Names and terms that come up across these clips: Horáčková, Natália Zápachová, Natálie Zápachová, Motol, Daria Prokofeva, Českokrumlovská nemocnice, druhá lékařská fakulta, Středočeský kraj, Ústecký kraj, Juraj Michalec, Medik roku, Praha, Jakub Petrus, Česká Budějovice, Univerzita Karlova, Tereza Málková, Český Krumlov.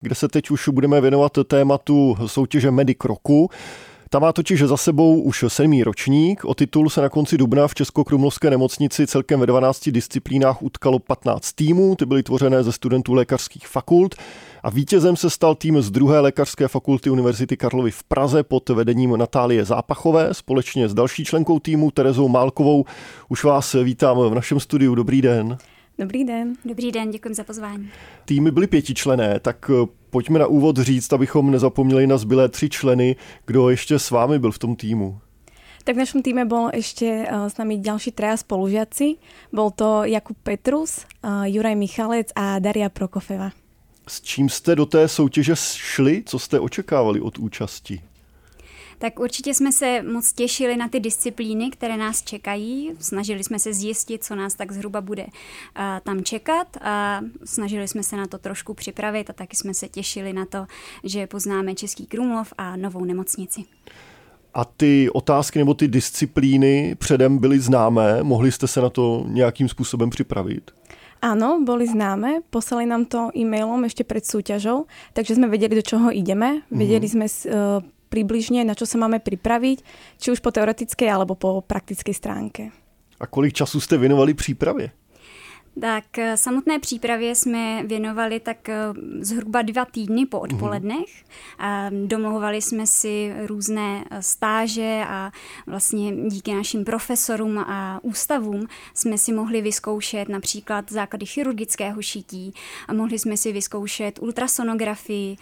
kde se teď už budeme věnovat tématu soutěže Medik roku. Ta má totiž za sebou už 7. ročník. O titul se na konci dubna v Českokrumlovské nemocnici celkem ve 12 disciplínách utkalo 15 týmů. Ty byly tvořené ze studentů lékařských fakult a vítězem se stal tým z druhé lékařské fakulty Univerzity Karlovy v Praze pod vedením Natálie Zápachové. Společně s další členkou týmu Terezou Málkovou už vás vítám v našem studiu. Dobrý den. Dobrý den. Dobrý den, děkuji za pozvání. Týmy byly 5členné, tak pojďme na úvod říct, abychom nezapomněli na zbylé 3 členy, kdo ještě s vámi byl v tom týmu. Tak v našom týme bol ešte s nami ďalší 3 spolužiaci. Bol to Jakub Petrus, Juraj Michalec a Daria Prokofeva. S čím jste do té soutěže šli? Co jste očekávali od účasti? Tak určitě jsme se moc těšili na ty disciplíny, které nás čekají. Snažili jsme se zjistit, co nás tak zhruba bude tam čekat a snažili jsme se na to trošku připravit a taky jsme se těšili na to, že poznáme Český Krumlov a novou nemocnici. A ty otázky nebo ty disciplíny předem byly známé? Mohli jste se na to nějakým způsobem připravit? Áno, boli známe, poslali nám to e-mailom ešte pred súťažou, takže sme vedeli, do čoho ideme, vedeli sme približne, na čo sa máme pripraviť, či už po teoretickej alebo po praktickej stránke. A kolik času ste venovali príprave? Tak samotné přípravě jsme věnovali tak zhruba 2 týdny po odpolednech. Domlouvali jsme si různé stáže a vlastně díky našim profesorům a ústavům jsme si mohli vyzkoušet například základy chirurgického šití a mohli jsme si vyzkoušet ultrasonografii.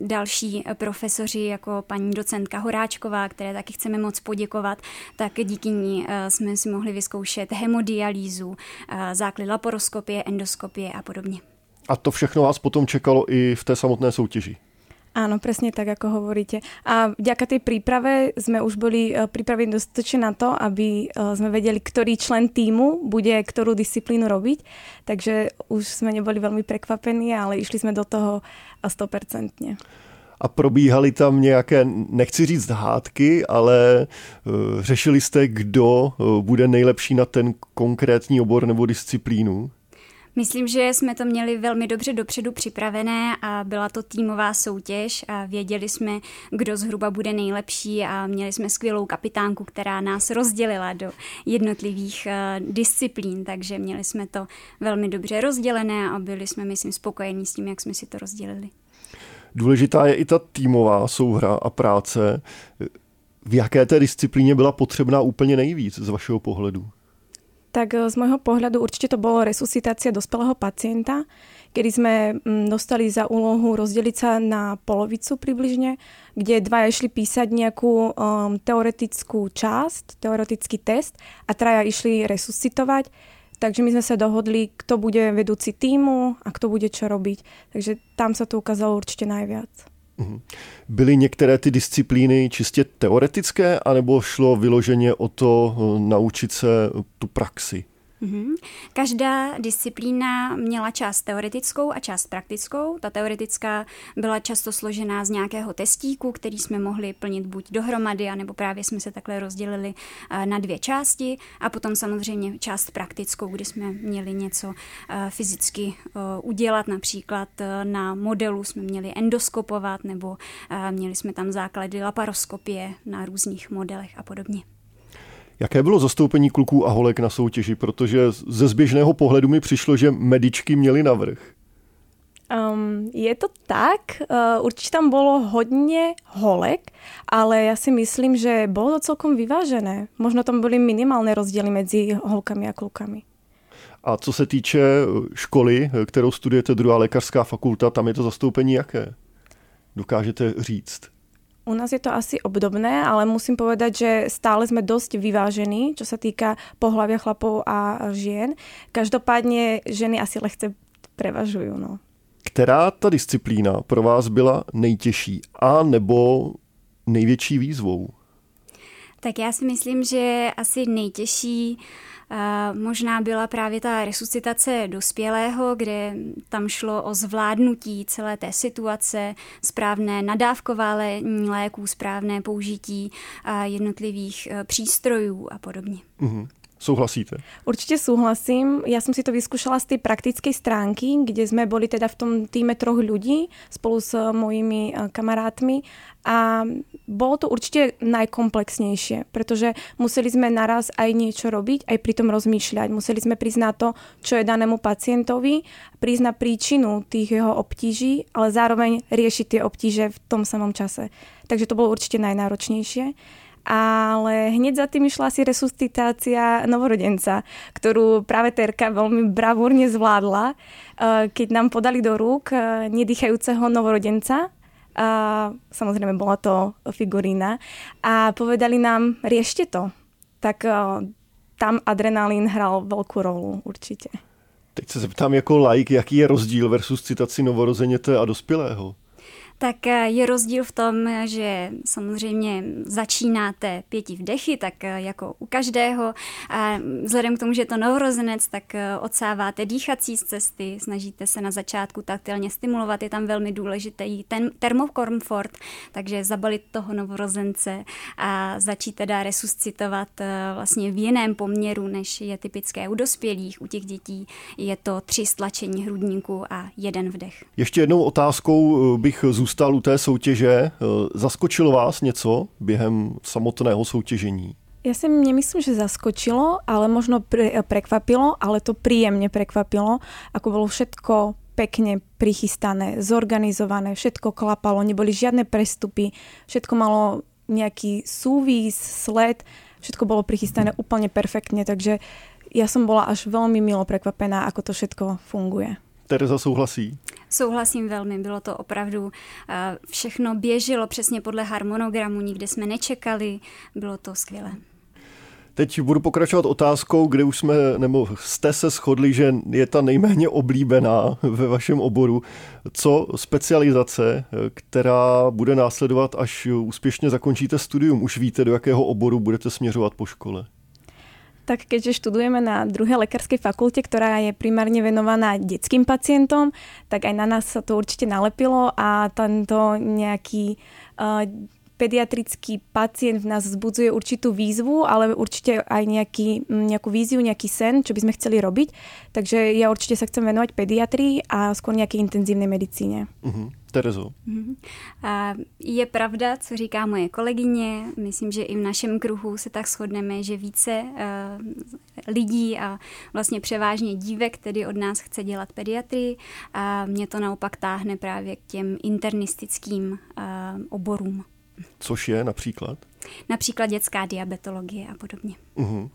Další profesoři jako paní docentka Horáčková, které taky chceme moc poděkovat, tak díky ní jsme si mohli vyzkoušet hemodialýzu, základ laparoskopie, endoskopie a podobně. A to všechno vás potom čekalo i v té samotné soutěži? Áno, presne tak, ako hovoríte. A vďaka tej príprave sme už boli pripravení dostatočne na to, aby sme vedeli, ktorý člen týmu bude ktorú disciplínu robiť. Takže už sme neboli veľmi prekvapení, ale išli sme do toho 100%. A probíhaly tam nějaké, nechci říct hádky, ale řešili jste, kdo bude nejlepší na ten konkrétní obor nebo disciplínu? Myslím, že jsme to měli velmi dobře dopředu připravené a byla to týmová soutěž a věděli jsme, kdo zhruba bude nejlepší a měli jsme skvělou kapitánku, která nás rozdělila do jednotlivých disciplín, takže měli jsme to velmi dobře rozdělené a byli jsme, myslím, spokojení s tím, jak jsme si to rozdělili. Důležitá je i ta týmová souhra a práce. V jaké té disciplíně byla potřebná úplně nejvíc z vašeho pohledu? Tak z môjho pohľadu určite to bolo resuscitácia dospelého pacienta, kedy sme dostali za úlohu rozdeliť sa na polovicu približne, kde 2 išli písať nejakú teoretickú časť, teoretický test a 3 išli resuscitovať. Takže my sme sa dohodli, kto bude vedúci týmu a kto bude čo robiť. Takže tam sa to ukázalo určite najviac. Byly některé ty disciplíny čistě teoretické, anebo šlo vyloženě o to naučit se tu praxi? Každá disciplína měla část teoretickou a část praktickou. Ta teoretická byla často složená z nějakého testíku, který jsme mohli plnit buď dohromady, anebo právě jsme se takhle rozdělili na 2 části a potom samozřejmě část praktickou, kdy jsme měli něco fyzicky udělat, například na modelu jsme měli endoskopovat nebo měli jsme tam základy laparoskopie na různých modelech a podobně. Jaké bylo zastoupení kluků a holek na soutěži? Protože ze zběžného pohledu mi přišlo, že medičky měly navrch. Je to tak. Určitě tam bylo hodně holek, ale já si myslím, že bylo to celkom vyvážené. Možno tam byly minimální rozdíly mezi holkami a klukami. A co se týče školy, kterou studujete, druhá lékařská fakulta, tam je to zastoupení jaké? Dokážete říct? U nás je to asi obdobné, ale musím povedať, že stále sme dosť vyvážení, čo sa týka pohlavia chlapov a žien. Každopádne ženy asi lehce prevažujú. No. Která ta disciplína pro vás byla nejtěžší a nebo největší výzvou? Tak já si myslím, že asi nejtěžší možná byla právě ta resuscitace dospělého, kde tam šlo o zvládnutí celé té situace, správné nadávkování léků, správné použití jednotlivých přístrojů a podobně. Souhlasíte? Určitě souhlasím. Já jsem si to vyskúšala z té praktické stránky, kde jsme byli teda v tom týme 3 lidí spolu s mojimi kamarátmi a bylo to určitě najkomplexnější, protože museli jsme naraz aj něco robiť, aj pritom rozmýšľať. Museli jsme priznať to, čo je danému pacientovi, priznať príčinu tých jeho obtíží, ale zároveň riešiť tie obtíže v tom samom čase. Takže to bylo určitě najnáročnejšie. Ale hneď za tým išla asi resuscitácia novorodenca, ktorú práve Terka veľmi bravúrne zvládla, keď nám podali do rúk nedýchajúceho novorodenca. Samozrejme, bola to figurína. A povedali nám, riešte to. Tak tam adrenalín hral veľkú rolu určite. Teď se zeptám jako laik, jaký je rozdíl versus citaci novorozeněte a dospělého? Tak je rozdíl v tom, že samozřejmě začínáte 5 vdechy, tak jako u každého. A vzhledem k tomu, že je to novorozenec, tak odsáváte dýchací cesty, snažíte se na začátku taktilně stimulovat, je tam velmi důležitý ten termokomfort, takže zabalit toho novorozence a začít teda resuscitovat vlastně v jiném poměru, než je typické u dospělých. U těch dětí je to 3 stlačení hrudníku a 1 vdech. Ještě jednou otázkou bych zůstal u té soutěže. Zaskočilo vás něco během samotného soutěžení? Já si nemyslím, že zaskočilo, ale možno prekvapilo, ale to príjemne prekvapilo, ako bylo všetko pekne prichystané, zorganizované, všetko klapalo, neboli žiadne prestupy, všetko malo nejaký súvis, sled, všetko bylo prichystané úplne perfektne, takže ja som bola až veľmi milo prekvapená, ako to všetko funguje. Tereza souhlasí? Souhlasím velmi, bylo to opravdu, všechno běželo přesně podle harmonogramu, nikde jsme nečekali, bylo to skvělé. Teď budu pokračovat otázkou, kde už jsme, nebo jste se shodli, že je ta nejméně oblíbená ve vašem oboru. Co specializace, která bude následovat, až úspěšně zakončíte studium? Už víte, do jakého oboru budete směřovat po škole? Tak keďže študujeme na druhé lékařské fakultě, která je primárně venovaná dětským pacientům, tak aj na nás sa to určitě nalepilo a tento nějaký pediatrický pacient v nás vzbudzuje určitou výzvu, ale určitě aj nějakou víziu, nějaký sen, čo by sme chceli robiť. Takže ja určitě sa chcem venovať pediatrii a skôr nějaké intenzívnej medicíně. Uh-huh. Terezo. Je pravda, co říká moje kolegyně, myslím, že i v našem kruhu se tak shodneme, že více lidí a vlastně převážně dívek tedy od nás chce dělat pediatrii a mě to naopak táhne právě k těm internistickým oborům. Což je například? Například dětská diabetologie a podobně. Uhum.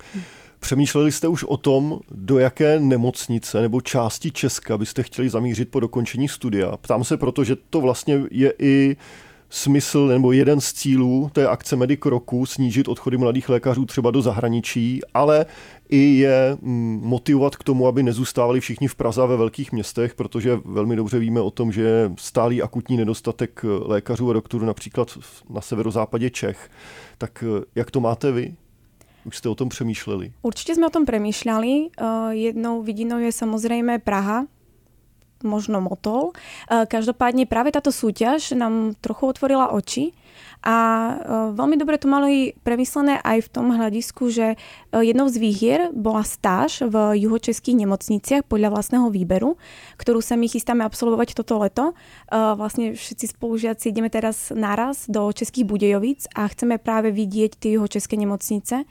Přemýšleli jste už o tom, do jaké nemocnice nebo části Česka byste chtěli zamířit po dokončení studia? Ptám se proto, že to vlastně je i smysl nebo jeden z cílů té akce Medik roku, snížit odchody mladých lékařů třeba do zahraničí, ale i je motivovat k tomu, aby nezůstávali všichni v Praze ve velkých městech, protože velmi dobře víme o tom, že je stálý akutní nedostatek lékařů a doktorů například na severozápadě Čech. Tak jak to máte vy? Už jste o tom přemýšleli? Určitě jsme o tom přemýšleli. Jednou vidinou je samozřejmě Praha, možno Motol. Každopádne práve táto súťaž nám trochu otvorila oči a veľmi dobre to mali premyslené aj v tom hľadisku, že jednou z výhier bola stáž v juhočeských nemocniciach podľa vlastného výberu, ktorú sa my chystáme absolvovať toto leto. Vlastne všetci spolužiaci ideme teraz naraz do Českých Budějovic a chceme práve vidieť tie juhočeské nemocnice.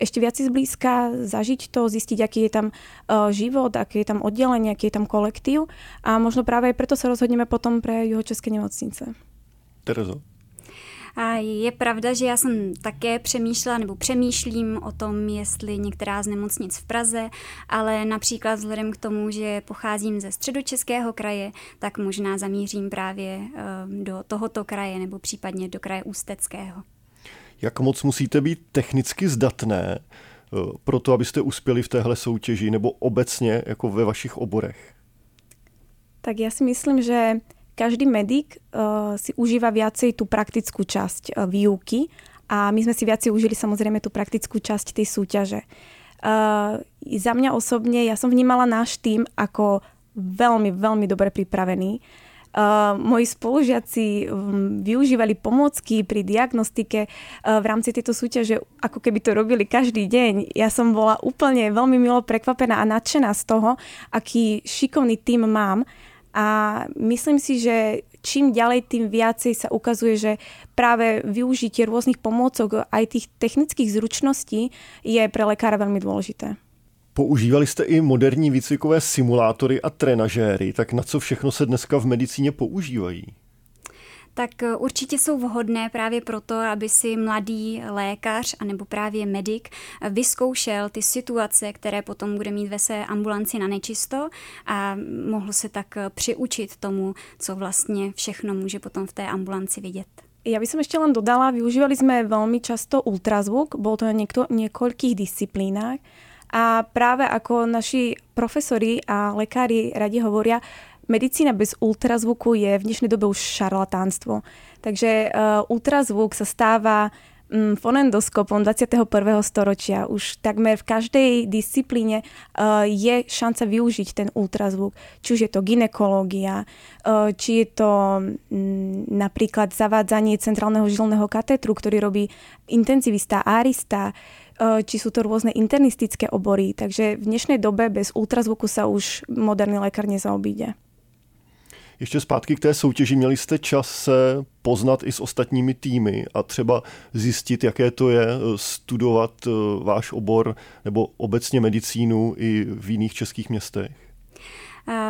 Ešte viac si zblízka, zažiť to, zistiť, aký je tam život, aké je tam oddelenie, aký je tam kolektív a možno práve preto sa rozhodneme potom pre juhočeské nemocnice. Terezo. A je pravda, že já jsem také přemýšlela nebo přemýšlím o tom, jestli některá z nemocnic v Praze, ale například vzhledem k tomu, že pocházím ze Středočeského kraje, tak možná zamířím právě do tohoto kraje nebo případně do kraje Ústeckého. Jak moc musíte být technicky zdatné pro to, abyste uspěli v téhle soutěži nebo obecně jako ve vašich oborech? Tak já si myslím, že každý medik si užíva viacej tú praktickú časť výuky a my sme si viacej užili samozrejme tú praktickú časť tej súťaže. Za mňa osobne, ja som vnímala náš tým ako veľmi, veľmi dobre pripravený. moji spolužiaci využívali pomôcky pri diagnostike v rámci tejto súťaže, ako keby to robili každý deň. Ja som bola úplne veľmi milo prekvapená a nadšená z toho, aký šikovný tím mám. A myslím si, že čím ďalej, tým viacej sa ukazuje, že práve využitie rôznych pomôcok aj tých technických zručností je pre lekára veľmi dôležité. Používali jste i moderní výcvikové simulátory a trenažéry, tak na co všechno se dneska v medicíně používají? Tak určitě jsou vhodné právě proto, aby si mladý lékař anebo právě medik vyzkoušel ty situace, které potom bude mít ve své ambulanci na nečisto a mohl se tak přiučit tomu, co vlastně všechno může potom v té ambulanci vidět. Ja by som ešte len dodala, využívali sme veľmi často ultrazvuk, bol to na niekoľkých disciplínách a práve ako naši profesori a lekári radi hovoria, medicína bez ultrazvuku je v dnešnej dobe už šarlatánstvo. Takže ultrazvuk sa stáva fonendoskopom 21. storočia. Už takmer v každej disciplíne je šanca využiť ten ultrazvuk. Či už je to gynekológia, či je to napríklad zavádzanie centrálneho žilného katetru, ktorý robí intenzivista, árista, či sú to rôzne internistické obory. Takže v dnešnej dobe bez ultrazvuku sa už moderní lékař nezaobíde. Ještě zpátky k té soutěži, měli jste čas se poznat i s ostatními týmy a třeba zjistit, jaké to je studovat váš obor nebo obecně medicínu i v jiných českých městech?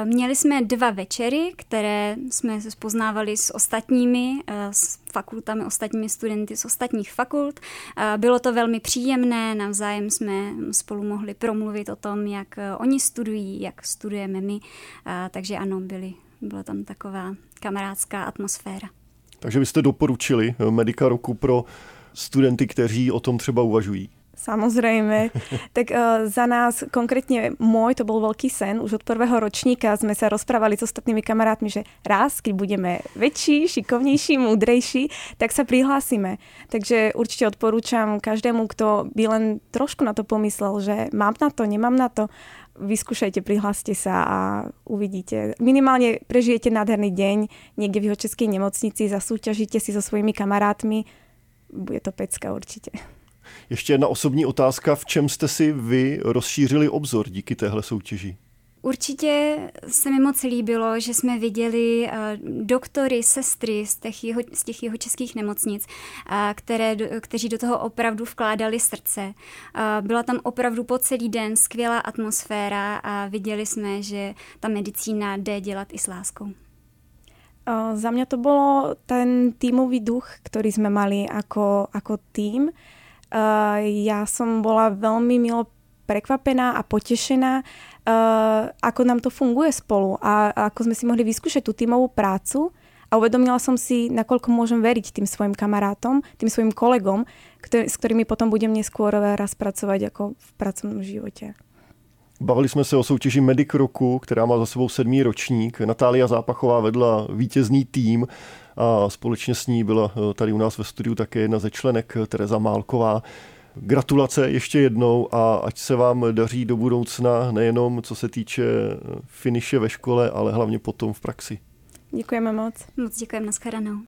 Měli jsme 2 večery, které jsme se poznávali s ostatními, s fakultami, ostatními studenty z ostatních fakult. Bylo to velmi příjemné, navzájem jsme spolu mohli promluvit o tom, jak oni studují, jak studujeme my, takže ano, byla tam taková kamarádská atmosféra. Takže byste doporučili Medika roku pro studenty, kteří o tom třeba uvažují? Samozrejme. Tak za nás, konkrétne môj, to bol veľký sen. Už od prvého ročníka sme sa rozprávali s ostatnými kamarátmi, že raz, keď budeme väčší, šikovnejší, múdrejší, tak sa prihlásime. Takže určite odporúčam každému, kto by len trošku na to pomyslel, že mám na to, nemám na to, vyskúšajte, prihláste sa a uvidíte. Minimálne prežijete nádherný deň niekde v Jihočeskej nemocnici, zasúťažite si so svojimi kamarátmi. Bude to pecka určite. Ještě jedna osobní otázka, v čem jste si vy rozšířili obzor díky téhle soutěži? Určitě se mi moc líbilo, že jsme viděli doktory, sestry z těch jihočeských nemocnic, kteří do toho opravdu vkládali srdce. Byla tam opravdu po celý den skvělá atmosféra a viděli jsme, že ta medicína jde dělat i s láskou. Za mě to bylo ten týmový duch, který jsme mali jako tým. Ja som bola veľmi milo prekvapená a potešená, ako nám to funguje spolu a ako sme si mohli vyskúšať tú tímovú prácu a uvedomila som si, nakoľko môžem veriť tým svojim kamarátom, tým svojim kolegom, s ktorými potom budem neskôr raz pracovať ako v pracovnom živote. Bavili jsme se o soutěži Medik roku, která má za sebou 7. ročník. Natália Zápachová vedla vítězný tým a společně s ní byla tady u nás ve studiu také jedna ze členek Tereza Málková. Gratulace ještě jednou a ať se vám daří do budoucna nejenom co se týče finiše ve škole, ale hlavně potom v praxi. Děkujeme moc. Moc děkujeme, nashledanou.